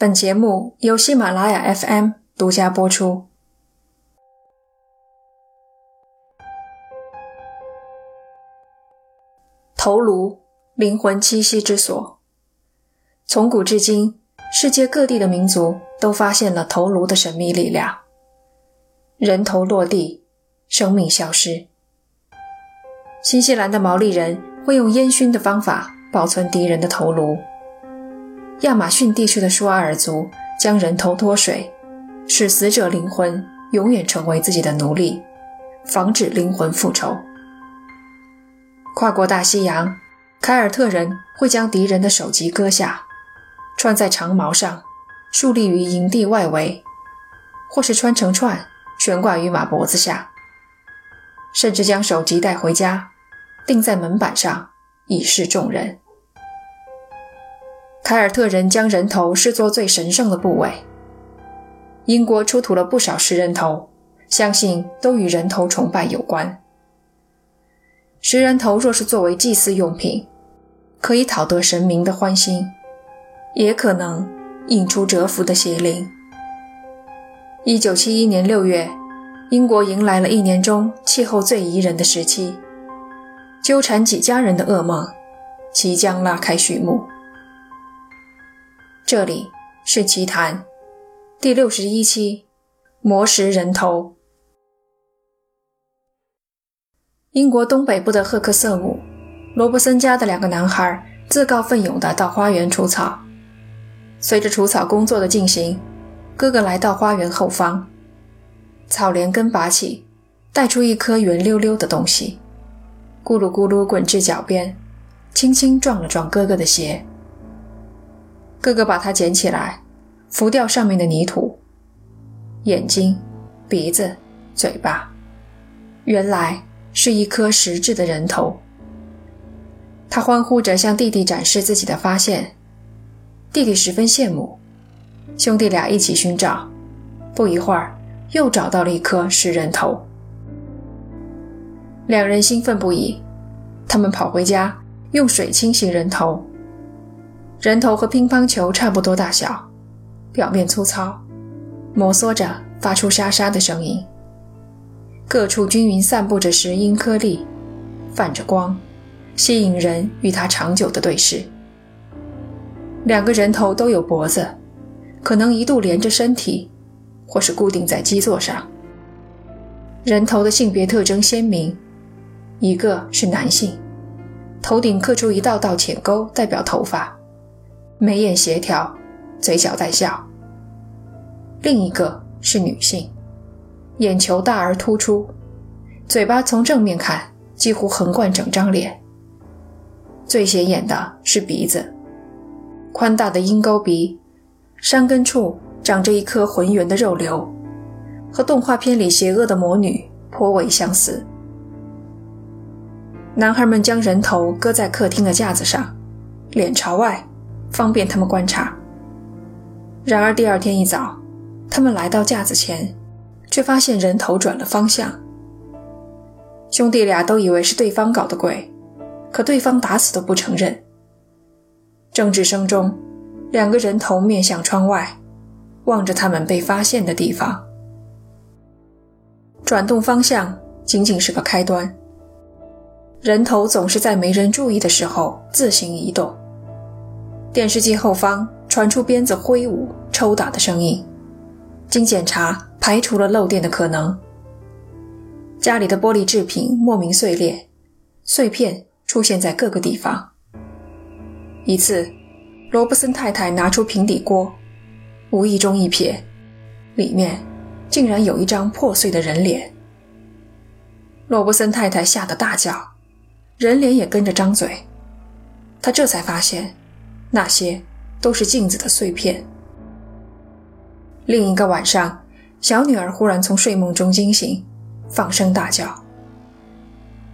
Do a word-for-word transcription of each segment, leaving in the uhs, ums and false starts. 本节目由喜马拉雅 F M 独家播出。头颅，灵魂栖息之所。从古至今，世界各地的民族都发现了头颅的神秘力量。人头落地，生命消失。新西兰的毛利人会用烟熏的方法保存敌人的头颅。亚马逊地区的舒阿尔族将人头脱水，使死者灵魂永远成为自己的奴隶，防止灵魂复仇。跨过大西洋，凯尔特人会将敌人的首级割下，穿在长矛上，竖立于营地外围，或是穿成串悬挂于马脖子下，甚至将首级带回家，钉在门板上，以示众人。凯尔特人将人头视作最神圣的部位。英国出土了不少食人头，相信都与人头崇拜有关。食人头若是作为祭祀用品，可以讨得神明的欢心，也可能引出蛰伏的邪灵。一九七一年六月，英国迎来了一年中气候最宜人的时期，纠缠几家人的噩梦即将拉开序幕。这里是奇谈第六十一期，魔食人头。英国东北部的赫克瑟姆，罗伯森家的两个男孩自告奋勇地到花园除草。随着除草工作的进行，哥哥来到花园后方，草连根拔起，带出一颗圆溜溜的东西，咕噜咕噜滚至脚边，轻轻撞了撞哥哥的鞋。哥哥把它捡起来，拂掉上面的泥土，眼睛、鼻子、嘴巴，原来是一颗实质的人头。他欢呼着向弟弟展示自己的发现，弟弟十分羡慕，兄弟俩一起寻找，不一会儿又找到了一颗食人头。两人兴奋不已，他们跑回家用水清洗人头。人头和乒乓球差不多大小，表面粗糙，摩挲着发出沙沙的声音，各处均匀散布着石英颗粒，泛着光，吸引人与它长久的对视。两个人头都有脖子，可能一度连着身体，或是固定在基座上。人头的性别特征鲜明，一个是男性，头顶刻出一道道浅沟，代表头发，眉眼协调，嘴角带笑。另一个是女性，眼球大而突出，嘴巴从正面看几乎横贯整张脸。最显眼的是鼻子，宽大的鹰钩鼻，山根处长着一颗浑圆的肉瘤，和动画片里邪恶的魔女颇为相似。男孩们将人头搁在客厅的架子上，脸朝外，方便他们观察。然而第二天一早，他们来到架子前，却发现人头转了方向。兄弟俩都以为是对方搞的鬼，可对方打死都不承认。争执声中，两个人头面向窗外，望着他们被发现的地方。转动方向仅仅是个开端，人头总是在没人注意的时候自行移动。电视机后方传出鞭子挥舞抽打的声音，经检查排除了漏电的可能。家里的玻璃制品莫名碎裂，碎片出现在各个地方。一次，罗布森太太拿出平底锅，无意中一瞥，里面竟然有一张破碎的人脸。罗布森太太吓得大叫，人脸也跟着张嘴。她这才发现那些都是镜子的碎片。另一个晚上，小女儿忽然从睡梦中惊醒，放声大叫。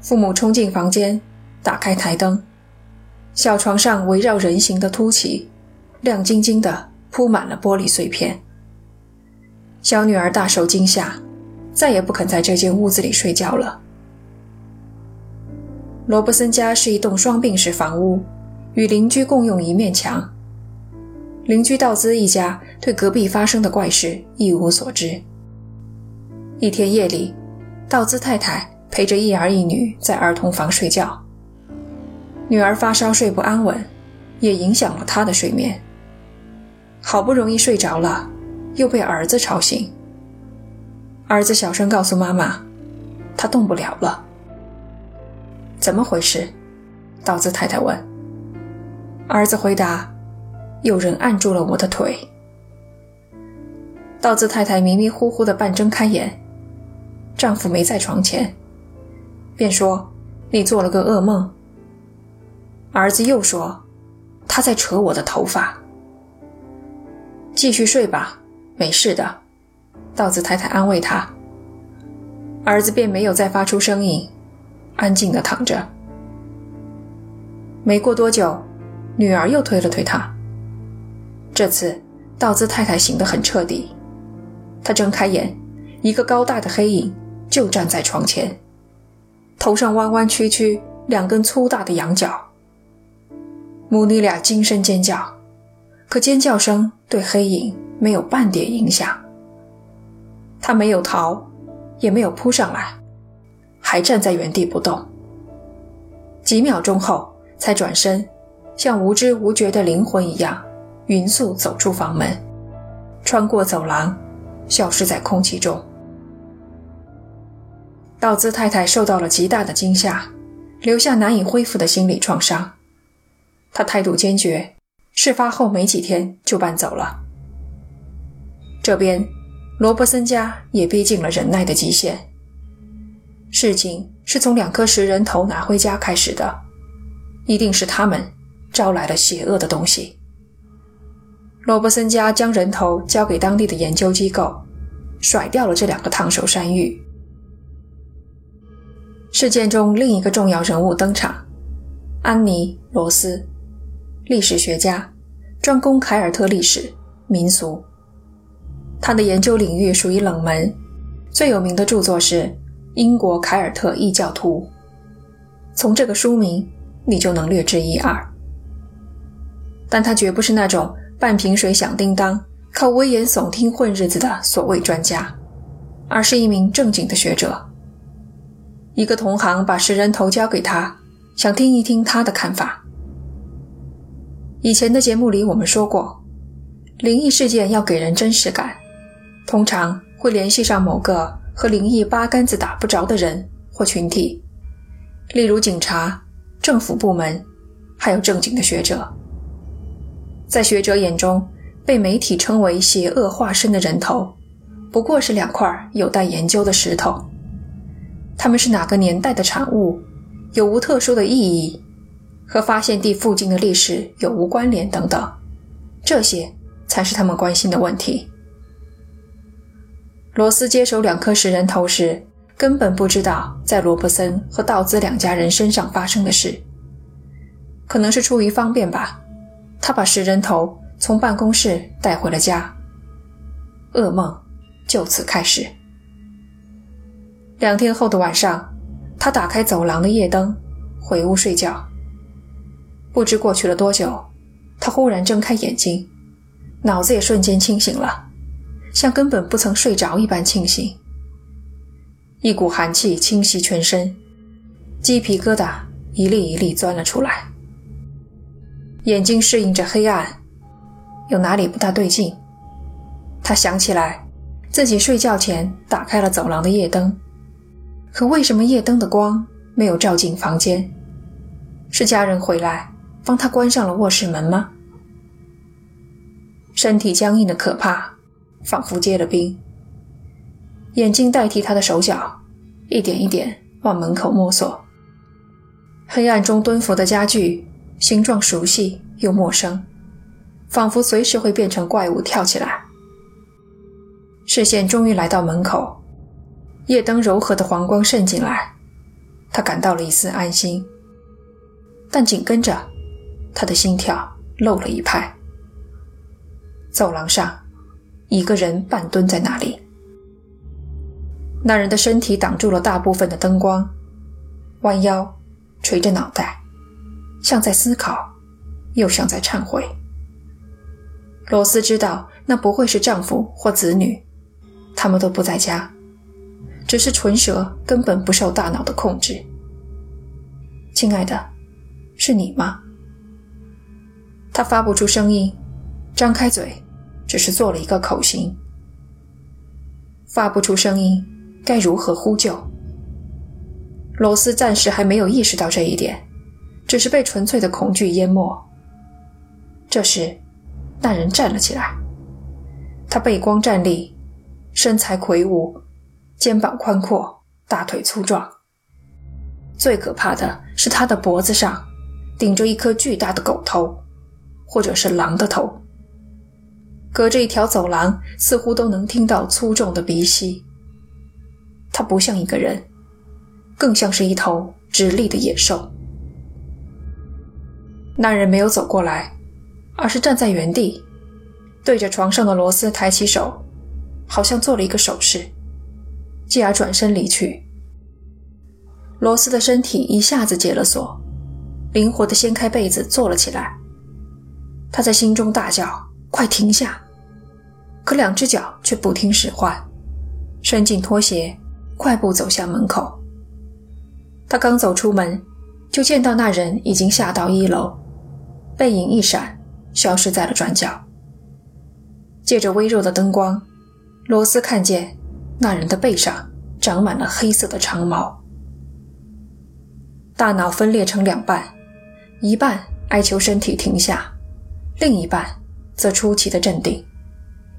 父母冲进房间，打开台灯，小床上围绕人形的凸起，亮晶晶的铺满了玻璃碎片。小女儿大受惊吓，再也不肯在这间屋子里睡觉了。罗伯森家是一栋双并式房屋，与邻居共用一面墙。邻居道兹一家对隔壁发生的怪事一无所知。一天夜里，道兹太太陪着一儿一女在儿童房睡觉，女儿发烧睡不安稳，也影响了她的睡眠。好不容易睡着了，又被儿子吵醒。儿子小声告诉妈妈，他动不了了。怎么回事？道兹太太问。儿子回答，有人按住了我的腿。道兹太太迷迷糊糊地半睁开眼，丈夫没在床前，便说，你做了个噩梦。儿子又说，他在扯我的头发。继续睡吧，没事的，道兹太太安慰他。儿子便没有再发出声音，安静地躺着。没过多久，女儿又推了推他。这次道兹太太醒得很彻底，她睁开眼，一个高大的黑影就站在床前，头上弯弯曲曲两根粗大的羊角。母女俩惊声尖叫，可尖叫声对黑影没有半点影响。她没有逃，也没有扑上来，还站在原地不动。几秒钟后才转身，像无知无觉的灵魂一样匀速走出房门，穿过走廊，消失在空气中。道兹太太受到了极大的惊吓，留下难以恢复的心理创伤。她态度坚决，事发后没几天就搬走了。这边，罗伯森家也逼近了忍耐的极限。事情是从两颗食人头拿回家开始的，一定是他们招来了邪恶的东西。罗伯森家将人头交给当地的研究机构，甩掉了这两个烫手山芋。事件中另一个重要人物登场，安妮·罗斯，历史学家，专攻凯尔特历史、民俗。他的研究领域属于冷门，最有名的著作是《英国凯尔特异教徒》。从这个书名，你就能略知一二。但他绝不是那种半瓶水响叮当，靠危言耸听混日子的所谓专家，而是一名正经的学者。一个同行把食人头交给他，想听一听他的看法。以前的节目里我们说过，灵异事件要给人真实感，通常会联系上某个和灵异八竿子打不着的人或群体，例如警察、政府部门，还有正经的学者。在学者眼中，被媒体称为邪恶化身的人头，不过是两块有待研究的石头。它们是哪个年代的产物，有无特殊的意义，和发现地附近的历史有无关联等等，这些才是他们关心的问题。罗斯接手两颗食人头时，根本不知道在罗伯森和道兹两家人身上发生的事。可能是出于方便吧，他把食人头从办公室带回了家。噩梦就此开始。两天后的晚上，他打开走廊的夜灯，回屋睡觉。不知过去了多久，他忽然睁开眼睛，脑子也瞬间清醒了，像根本不曾睡着一般清醒。一股寒气侵袭全身，鸡皮疙瘩一粒一粒钻了出来。眼睛适应着黑暗，有哪里不大对劲。他想起来，自己睡觉前打开了走廊的夜灯，可为什么夜灯的光没有照进房间？是家人回来帮他关上了卧室门吗？身体僵硬的可怕，仿佛结了冰。眼睛代替他的手脚，一点一点往门口摸索。黑暗中蹲伏的家具形状熟悉又陌生，仿佛随时会变成怪物跳起来。视线终于来到门口，夜灯柔和的黄光渗进来，他感到了一丝安心。但紧跟着，他的心跳漏了一拍。走廊上，一个人半蹲在那里，那人的身体挡住了大部分的灯光，弯腰，垂着脑袋，像在思考，又像在忏悔。罗斯知道那不会是丈夫或子女，他们都不在家，只是唇舌根本不受大脑的控制。亲爱的，是你吗？他发不出声音，张开嘴，只是做了一个口型。发不出声音，该如何呼救？罗斯暂时还没有意识到这一点，只是被纯粹的恐惧淹没。这时，那人站了起来，他背光站立，身材魁梧，肩膀宽阔，大腿粗壮。最可怕的是他的脖子上顶着一颗巨大的狗头，或者是狼的头。隔着一条走廊，似乎都能听到粗重的鼻息。他不像一个人，更像是一头直立的野兽。那人没有走过来，而是站在原地，对着床上的罗斯抬起手，好像做了一个手势，继而转身离去。罗斯的身体一下子解了锁，灵活地掀开被子坐了起来。他在心中大叫，快停下，可两只脚却不听使唤，伸进拖鞋，快步走向门口。他刚走出门，就见到那人已经下到一楼，背影一闪，消失在了转角。借着微弱的灯光，罗斯看见那人的背上长满了黑色的长毛。大脑分裂成两半，一半哀求身体停下，另一半则出奇的镇定，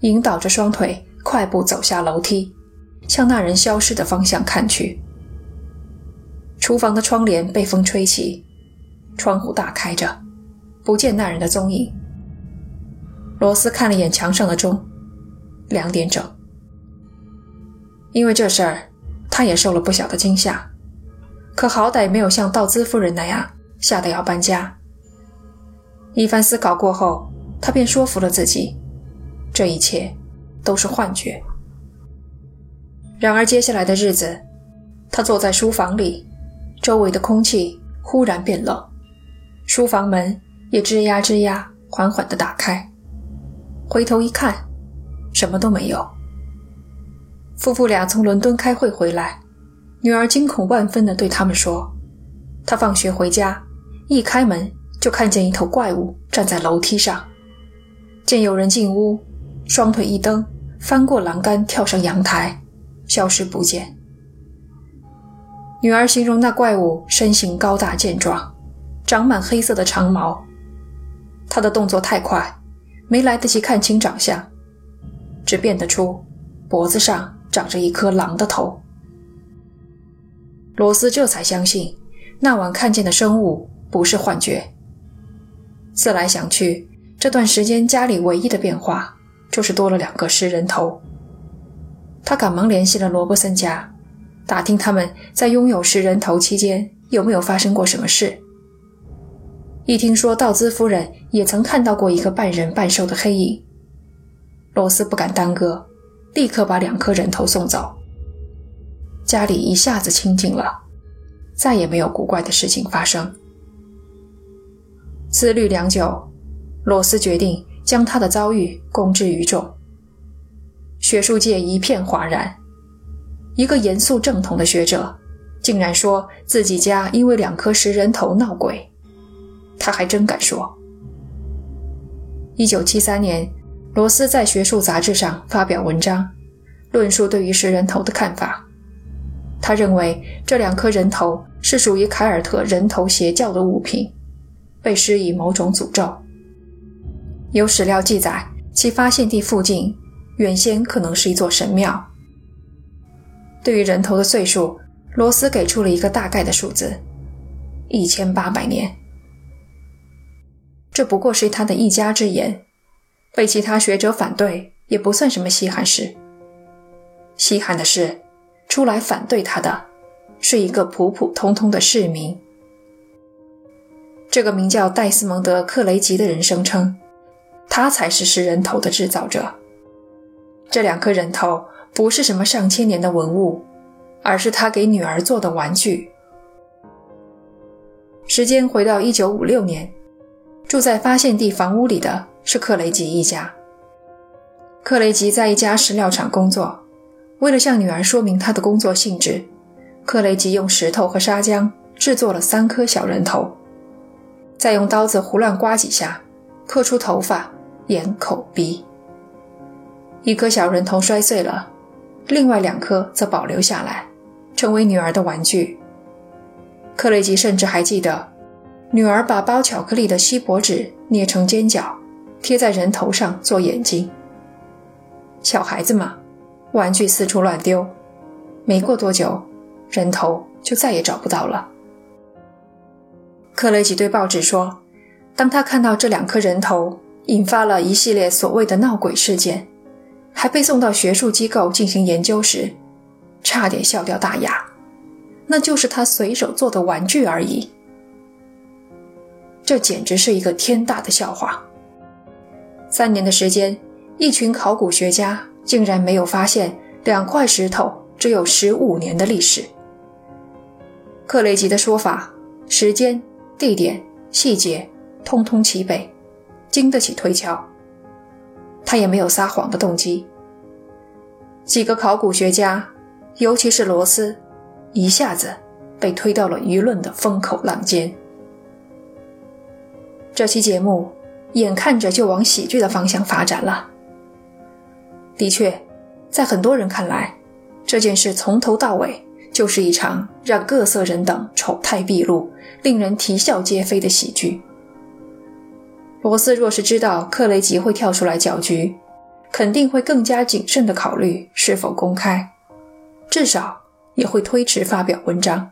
引导着双腿快步走下楼梯，向那人消失的方向看去。厨房的窗帘被风吹起，窗户大开着，不见那人的踪影。罗斯看了眼墙上的钟，两点整。因为这事儿，他也受了不小的惊吓，可好歹没有像道兹夫人那样吓得要搬家。一番思考过后，他便说服了自己，这一切都是幻觉。然而接下来的日子，他坐在书房里，周围的空气忽然变冷，书房门也吱呀吱呀缓缓地打开。回头一看，什么都没有。夫妇俩从伦敦开会回来，女儿惊恐万分地对他们说，她放学回家，一开门就看见一头怪物站在楼梯上，见有人进屋，双腿一蹬，翻过栏杆跳上阳台，消失不见。女儿形容那怪物身形高大健壮，长满黑色的长毛。她的动作太快，没来得及看清长相，只辨得出脖子上长着一颗狼的头。罗斯这才相信那晚看见的生物不是幻觉。思来想去，这段时间家里唯一的变化就是多了两个食人头。他赶忙联系了罗伯森家，打听他们在拥有食人头期间有没有发生过什么事。一听说道兹夫人也曾看到过一个半人半兽的黑影，罗斯不敢耽搁，立刻把两颗人头送走。家里一下子清静了，再也没有古怪的事情发生。思虑良久，罗斯决定将他的遭遇公之于众。学术界一片哗然，一个严肃正统的学者竟然说自己家因为两颗食人头闹鬼，他还真敢说。一九七三年，罗斯在学术杂志上发表文章，论述对于食人头的看法。他认为这两颗人头是属于凯尔特人头邪教的物品，被施以某种诅咒。有史料记载，其发现地附近原先可能是一座神庙。对于人头的岁数，罗斯给出了一个大概的数字，一千八百年。这不过是他的一家之言，被其他学者反对也不算什么稀罕事。稀罕的是，出来反对他的是一个普普通通的市民。这个名叫戴斯蒙德·克雷吉的人声称，他才是食人头的制造者。这两颗人头不是什么上千年的文物，而是他给女儿做的玩具。时间回到一九五六年，住在发现地房屋里的是克雷吉一家。克雷吉在一家石料厂工作，为了向女儿说明他的工作性质，克雷吉用石头和砂浆制作了三颗小人头，再用刀子胡乱刮几下，刻出头发、眼、口、鼻。一颗小人头摔碎了，另外两颗则保留下来，成为女儿的玩具。克雷吉甚至还记得女儿把包巧克力的锡箔纸捏成尖角，贴在人头上做眼睛。小孩子嘛，玩具四处乱丢，没过多久人头就再也找不到了。克雷吉对报纸说，当他看到这两颗人头引发了一系列所谓的闹鬼事件，还被送到学术机构进行研究时，差点笑掉大牙，那就是他随手做的玩具而已。这简直是一个天大的笑话。三年的时间，一群考古学家竟然没有发现两块石头只有十五年的历史。克雷吉的说法，时间、地点、细节，通通齐备，经得起推敲。他也没有撒谎的动机。几个考古学家，尤其是罗斯，一下子被推到了舆论的风口浪尖。这期节目眼看着就往喜剧的方向发展了。的确，在很多人看来，这件事从头到尾就是一场让各色人等丑态毕露、令人啼笑皆非的喜剧。罗斯若是知道克雷吉会跳出来搅局，肯定会更加谨慎地考虑是否公开，至少也会推迟发表文章。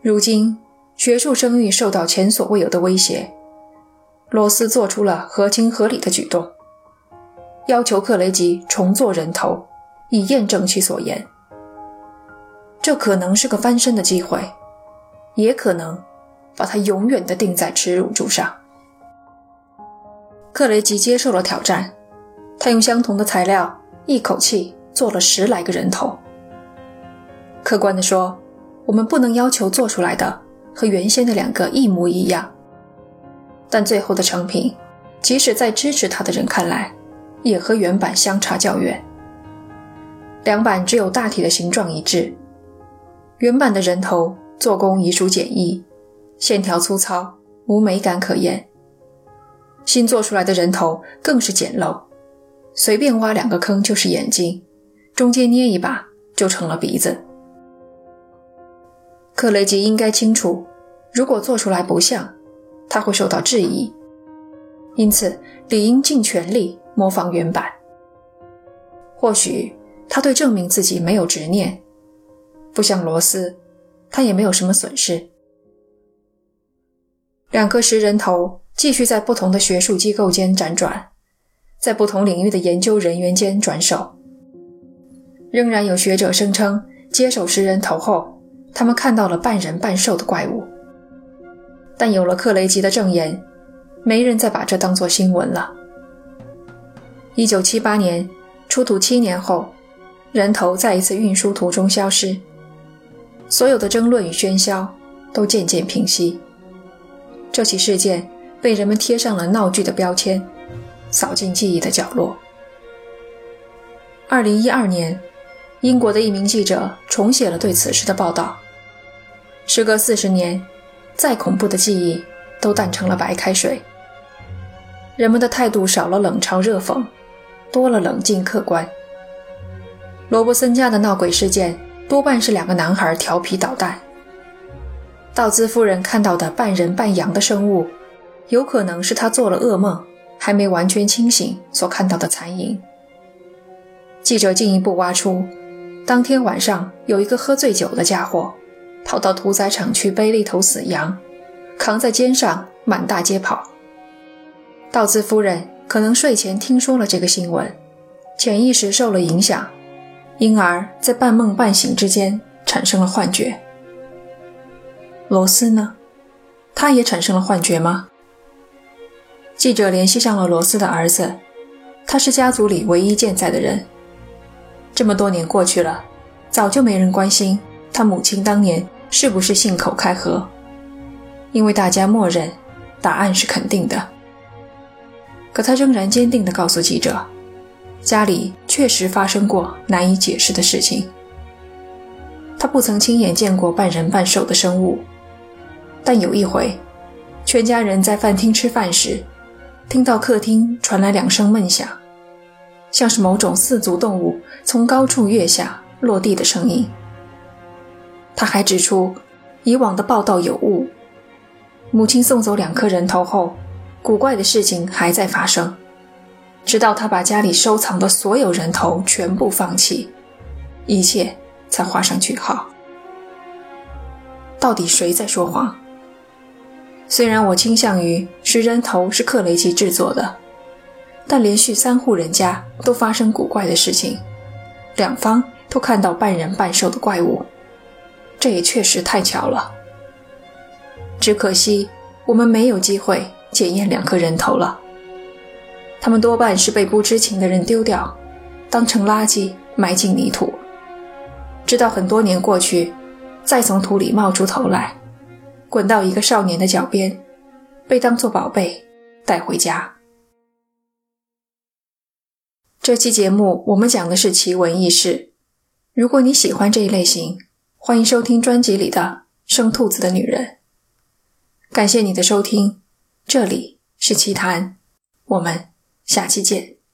如今学术声誉受到前所未有的威胁，罗斯做出了合情合理的举动，要求克雷吉重做人头，以验证其所言。这可能是个翻身的机会，也可能把他永远地钉在耻辱柱上。克雷吉接受了挑战，他用相同的材料一口气做了十来个人头。客观地说，我们不能要求做出来的和原先的两个一模一样，但最后的成品，即使在支持他的人看来，也和原版相差较远。两版只有大体的形状一致，原版的人头做工已属简易，线条粗糙，无美感可言。新做出来的人头更是简陋，随便挖两个坑就是眼睛，中间捏一把就成了鼻子。克雷吉应该清楚，如果做出来不像，他会受到质疑，因此理应尽全力模仿原版。或许他对证明自己没有执念，不像罗斯，他也没有什么损失。两颗石人头继续在不同的学术机构间辗转，在不同领域的研究人员间转手。仍然有学者声称，接手石人头后，他们看到了半人半兽的怪物。但有了克雷吉的证言，没人再把这当作新闻了。一九七八年，出土七年后，人头在一次运输途中消失，所有的争论与喧嚣都渐渐平息。这起事件被人们贴上了闹剧的标签，扫进记忆的角落。二零一二年，英国的一名记者重写了对此事的报道。时隔四十年，再恐怖的记忆都淡成了白开水。人们的态度少了冷嘲热讽，多了冷静客观。罗伯森家的闹鬼事件多半是两个男孩调皮捣蛋。道兹夫人看到的半人半羊的生物，有可能是她做了噩梦还没完全清醒所看到的残影。记者进一步挖出，当天晚上有一个喝醉酒的家伙跑到屠宰场去背了一头死羊，扛在肩上满大街跑。道兹夫人可能睡前听说了这个新闻，潜意识受了影响，因而在半梦半醒之间产生了幻觉。罗斯呢？他也产生了幻觉吗？记者联系上了罗斯的儿子，他是家族里唯一健在的人。这么多年过去了，早就没人关心他母亲当年是不是信口开河，因为大家默认答案是肯定的。可他仍然坚定地告诉记者，家里确实发生过难以解释的事情。他不曾亲眼见过半人半兽的生物，但有一回，全家人在饭厅吃饭时，听到客厅传来两声闷响，像是某种四足动物从高处跃下落地的声音。他还指出，以往的报道有误，母亲送走两颗人头后，古怪的事情还在发生，直到他把家里收藏的所有人头全部放弃，一切才画上句号。到底谁在说谎？虽然我倾向于是人头是克雷奇制作的，但连续三户人家都发生古怪的事情，两方都看到半人半兽的怪物，这也确实太巧了。只可惜我们没有机会检验两颗人头了，他们多半是被不知情的人丢掉，当成垃圾埋进泥土，直到很多年过去，再从土里冒出头来，滚到一个少年的脚边，被当作宝贝带回家。这期节目我们讲的是奇闻异事，如果你喜欢这一类型，欢迎收听专辑里的《生兔子的女人》。感谢你的收听，这里是奇谈，我们下期见。